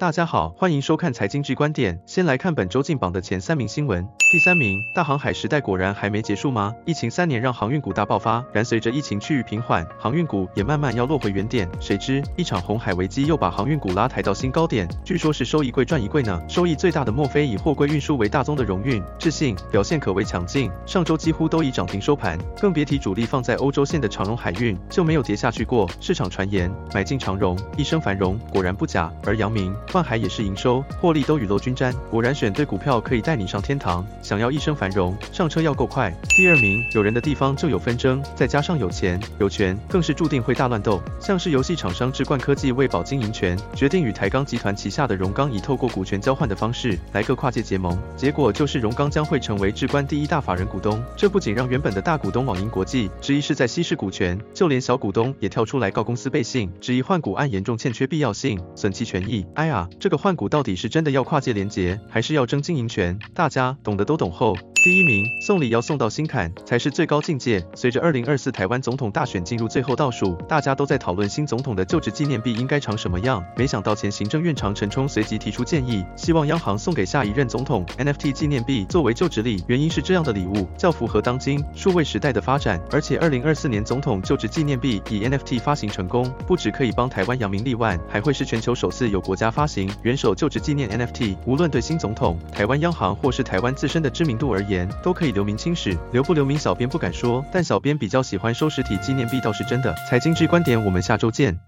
大家好，欢迎收看财经G观点。先来看本周进榜的前3名新闻。第3名，大航海时代果然还没结束吗？疫情3年让航运股大爆发，然随着疫情趋于平缓，航运股也慢慢要落回原点。谁知一场红海危机又把航运股拉抬到新高点，据说是收一柜赚一柜呢。收益最大的莫非以货柜运输为大宗的荣运、智信表现可谓强劲，上周几乎都以涨停收盘，更别提主力放在欧洲线的长荣海运就没有跌下去过。市场传言买进长荣，一生繁荣，果然不假。而阳明、万海也是营收、获利都雨露均沾，果然选对股票可以带你上天堂。想要一生繁荣，上车要够快。第2名，有人的地方就有纷争，再加上有钱有权，更是注定会大乱斗。像是游戏厂商智冠科技为保经营权，决定与台钢集团旗下的荣钢以透过股权交换的方式来个跨界结盟，结果就是荣钢将会成为智冠第1大法人股东。这不仅让原本的大股东网银国际质疑是在稀释股权，就连小股东也跳出来告公司背信，质疑换股案严重欠缺必要性，损其权益。这个换股到底是真的要跨界连结，还是要争经营权？大家懂的都懂后。第1名，送礼要送到心坎才是最高境界。随着2024台湾总统大选进入最后倒数，大家都在讨论新总统的就职纪念币应该长什么样。没想到前行政院长陈冲随即提出建议，希望央行送给下一任总统 NFT 纪念币作为就职礼。原因是这样的礼物较符合当今数位时代的发展，而且2024年总统就职纪念币以 NFT 发行成功，不只可以帮台湾扬名立万，还会是全球首次有国家发行元首就职纪念 NFT。 无论对新总统、台湾央行或是台湾自身的知名度而言，都可以留名青史。留不留名小编不敢说，但小编比较喜欢收实体纪念币倒是真的。财经G观点，我们下周见。